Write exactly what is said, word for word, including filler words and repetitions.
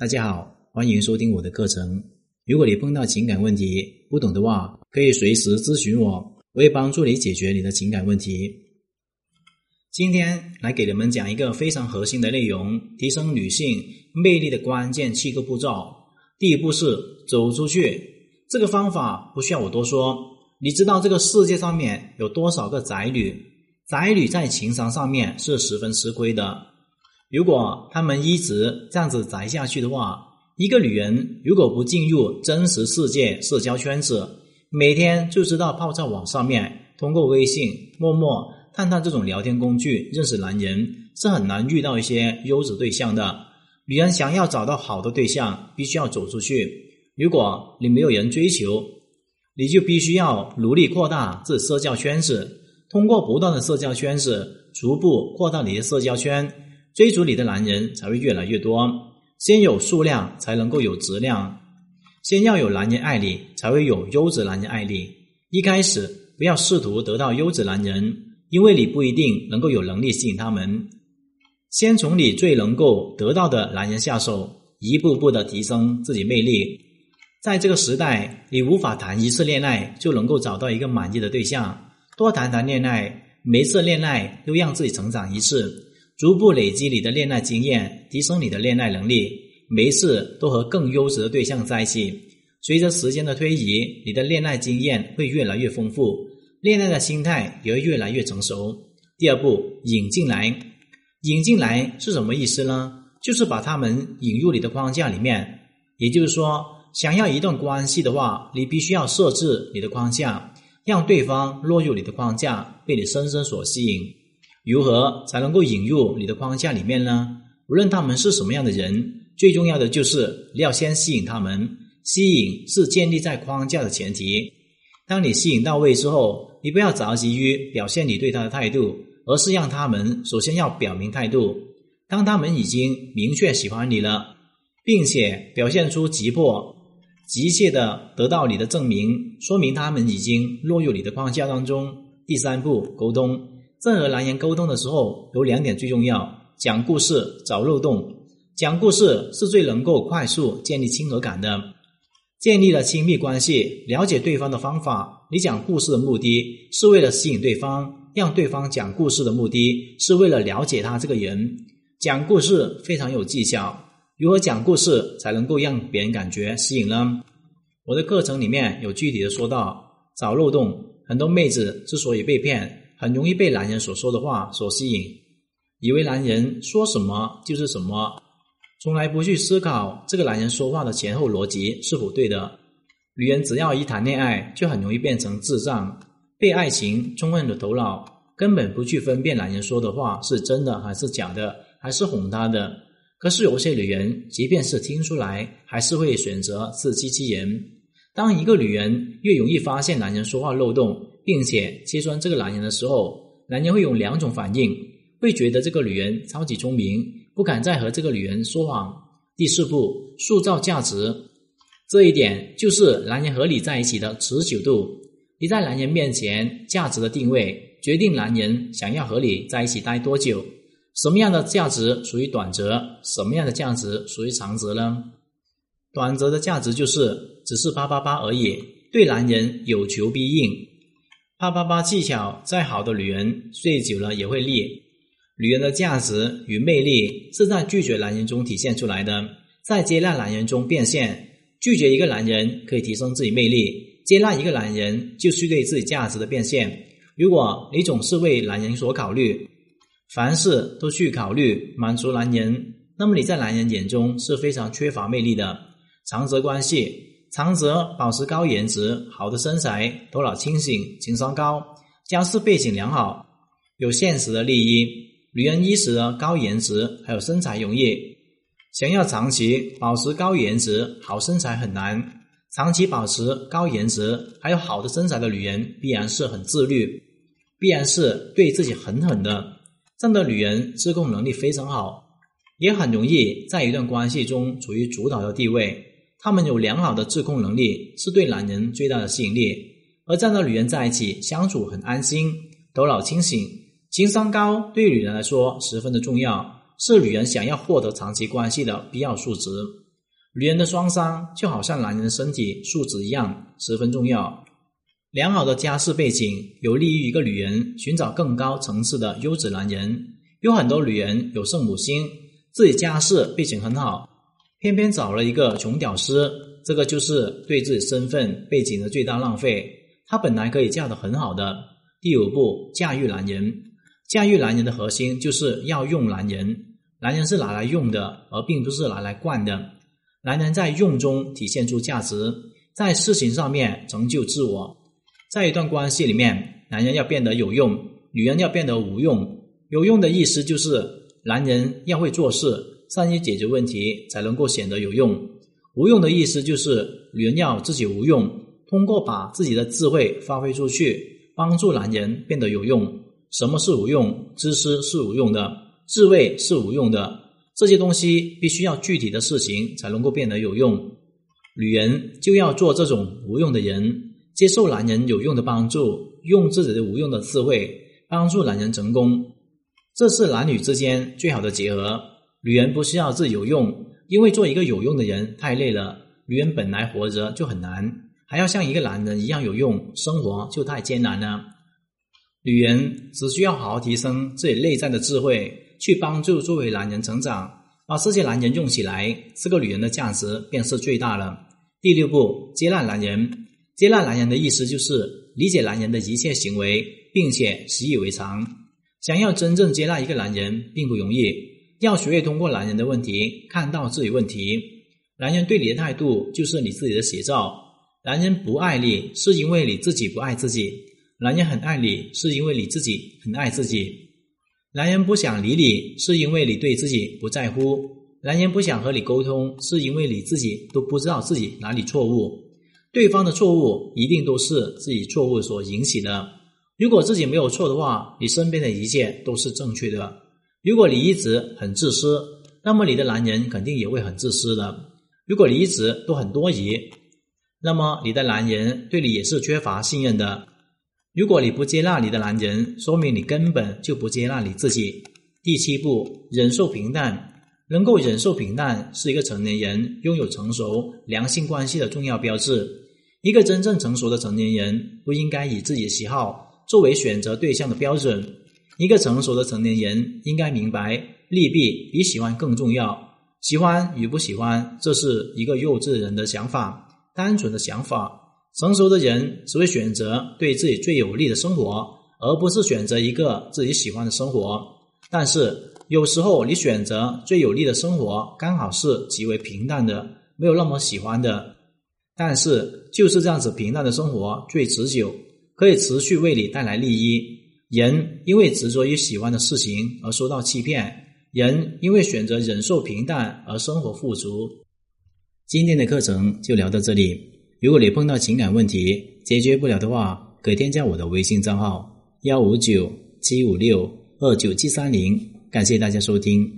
大家好，欢迎收听我的课程。如果你碰到情感问题不懂的话，可以随时咨询我，我会帮助你解决你的情感问题。今天来给你们讲一个非常核心的内容，提升女性魅力的关键七个步骤。第一步是走出去，这个方法不需要我多说。你知道这个世界上面有多少个宅女？宅女在情商上面是十分吃亏的。如果他们一直这样子宅下去的话，一个女人如果不进入真实世界社交圈子，每天就知道泡在网上面，通过微信、陌陌、探探这种聊天工具认识男人，是很难遇到一些优质对象的。女人想要找到好的对象，必须要走出去。如果你没有人追求，你就必须要努力扩大这社交圈子，通过不断的社交圈子，逐步扩大你的社交圈，追逐你的男人才会越来越多。先有数量，才能够有质量。先要有男人爱你，才会有优质男人爱你。一开始不要试图得到优质男人，因为你不一定能够有能力吸引他们。先从你最能够得到的男人下手，一步步的提升自己魅力。在这个时代，你无法谈一次恋爱就能够找到一个满意的对象，多谈谈恋爱，每次恋爱都让自己成长一次，逐步累积你的恋爱经验，提升你的恋爱能力，每一次都和更优质的对象在一起。随着时间的推移，你的恋爱经验会越来越丰富，恋爱的心态也会越来越成熟。第二步，引进来。引进来是什么意思呢？就是把他们引入你的框架里面，也就是说，想要一段关系的话，你必须要设置你的框架，让对方落入你的框架，被你深深所吸引。如何才能够引入你的框架里面呢？无论他们是什么样的人，最重要的就是你要先吸引他们。吸引是建立在框架的前提。当你吸引到位之后，你不要着急于表现你对他的态度，而是让他们首先要表明态度。当他们已经明确喜欢你了，并且表现出急迫急切地得到你的证明，说明他们已经落入你的框架当中。第三步，沟通。正和男人沟通的时候，有两点最重要：讲故事，找漏洞。讲故事是最能够快速建立亲和感的，建立了亲密关系，了解对方的方法。你讲故事的目的是为了吸引对方，让对方讲故事的目的是为了了解他这个人。讲故事非常有技巧。如何讲故事才能够让别人感觉吸引呢？我的课程里面有具体的说到找漏洞。很多妹子之所以被骗，很容易被男人所说的话所吸引，以为男人说什么就是什么，从来不去思考这个男人说话的前后逻辑是否对的。女人只要一谈恋爱，就很容易变成智障，被爱情冲昏了头脑，根本不去分辨男人说的话是真的还是假的，还是哄她的。可是有些女人即便是听出来，还是会选择自欺欺人。当一个女人越容易发现男人说话漏洞，并且揭穿这个男人的时候，男人会有两种反应：会觉得这个女人超级聪明，不敢再和这个女人说谎。第四步，塑造价值。这一点就是男人和你在一起的持久度。你在男人面前价值的定位，决定男人想要和你在一起待多久。什么样的价值属于短折，什么样的价值属于长折呢？短折的价值就是只是啪啪啪而已，对男人有求必应。啪啪啪技巧再好的女人，睡久了也会腻。女人的价值与魅力是在拒绝男人中体现出来的，在接纳男人中变现。拒绝一个男人可以提升自己魅力，接纳一个男人就是对自己价值的变现。如果你总是为男人所考虑，凡事都去考虑满足男人，那么你在男人眼中是非常缺乏魅力的。长则关系，长则保持高颜值，好的身材，头脑清醒，情商高，家世背景良好，有现实的利益。女人一时的高颜值还有身材容易，想要长期保持高颜值好身材很难。长期保持高颜值还有好的身材的女人，必然是很自律，必然是对自己狠狠的。这样的女人自控能力非常好，也很容易在一段关系中处于主导的地位。她们有良好的自控能力，是对男人最大的吸引力。而这样的女人在一起相处很安心，头脑清醒，情商高，对女人来说十分的重要，是女人想要获得长期关系的必要素质。女人的双商就好像男人的身体素质一样，十分重要。良好的家世背景有利于一个女人寻找更高层次的优质男人。有很多女人有圣母心，自己家世背景很好，偏偏找了一个穷屌丝，这个就是对自己身份背景的最大浪费。她本来可以嫁得很好的。第五步，驾驭男人。驾驭男人的核心就是要用男人，男人是拿来用的，而并不是拿来惯的。男人在用中体现出价值，在事情上面成就自我。在一段关系里面，男人要变得有用，女人要变得无用。有用的意思就是男人要会做事，善于解决问题，才能够显得有用。无用的意思就是女人要自己无用，通过把自己的智慧发挥出去，帮助男人变得有用。什么是无用？知识是无用的，智慧是无用的，这些东西必须要具体的事情才能够变得有用。女人就要做这种无用的人，接受男人有用的帮助，用自己的无用的智慧帮助男人成功，这是男女之间最好的结合。女人不需要自己有用，因为做一个有用的人太累了，女人本来活着就很难，还要像一个男人一样有用，生活就太艰难了。女人只需要好好提升自己内在的智慧，去帮助作为男人成长，把这些男人用起来，这个女人的价值便是最大了。第六步，接纳男人。接纳男人的意思就是理解男人的一切行为，并且习以为常。想要真正接纳一个男人并不容易，要学会通过男人的问题看到自己问题。男人对你的态度就是你自己的写照。男人不爱你是因为你自己不爱自己，男人很爱你是因为你自己很爱自己。男人不想理你是因为你对自己不在乎，男人不想和你沟通是因为你自己都不知道自己哪里错误。对方的错误一定都是自己错误所引起的，如果自己没有错的话，你身边的一切都是正确的。如果你一直很自私，那么你的男人肯定也会很自私的。如果你一直都很多疑，那么你的男人对你也是缺乏信任的。如果你不接纳你的男人，说明你根本就不接纳你自己。第七步，忍受平淡。能够忍受平淡是一个成年人拥有成熟良性关系的重要标志。一个真正成熟的成年人不应该以自己的喜好作为选择对象的标准。一个成熟的成年人应该明白利弊比喜欢更重要。喜欢与不喜欢，这是一个幼稚人的想法，单纯的想法。成熟的人只会选择对自己最有利的生活，而不是选择一个自己喜欢的生活。但是有时候你选择最有利的生活，刚好是极为平淡的，没有那么喜欢的。但是就是这样子平淡的生活最持久，可以持续为你带来利益。人因为执着于喜欢的事情而受到欺骗，人因为选择忍受平淡而生活富足。今天的课程就聊到这里，如果你碰到情感问题解决不了的话，可以添加我的微信账号 一五九 七五六 二九七三零。感谢大家收听。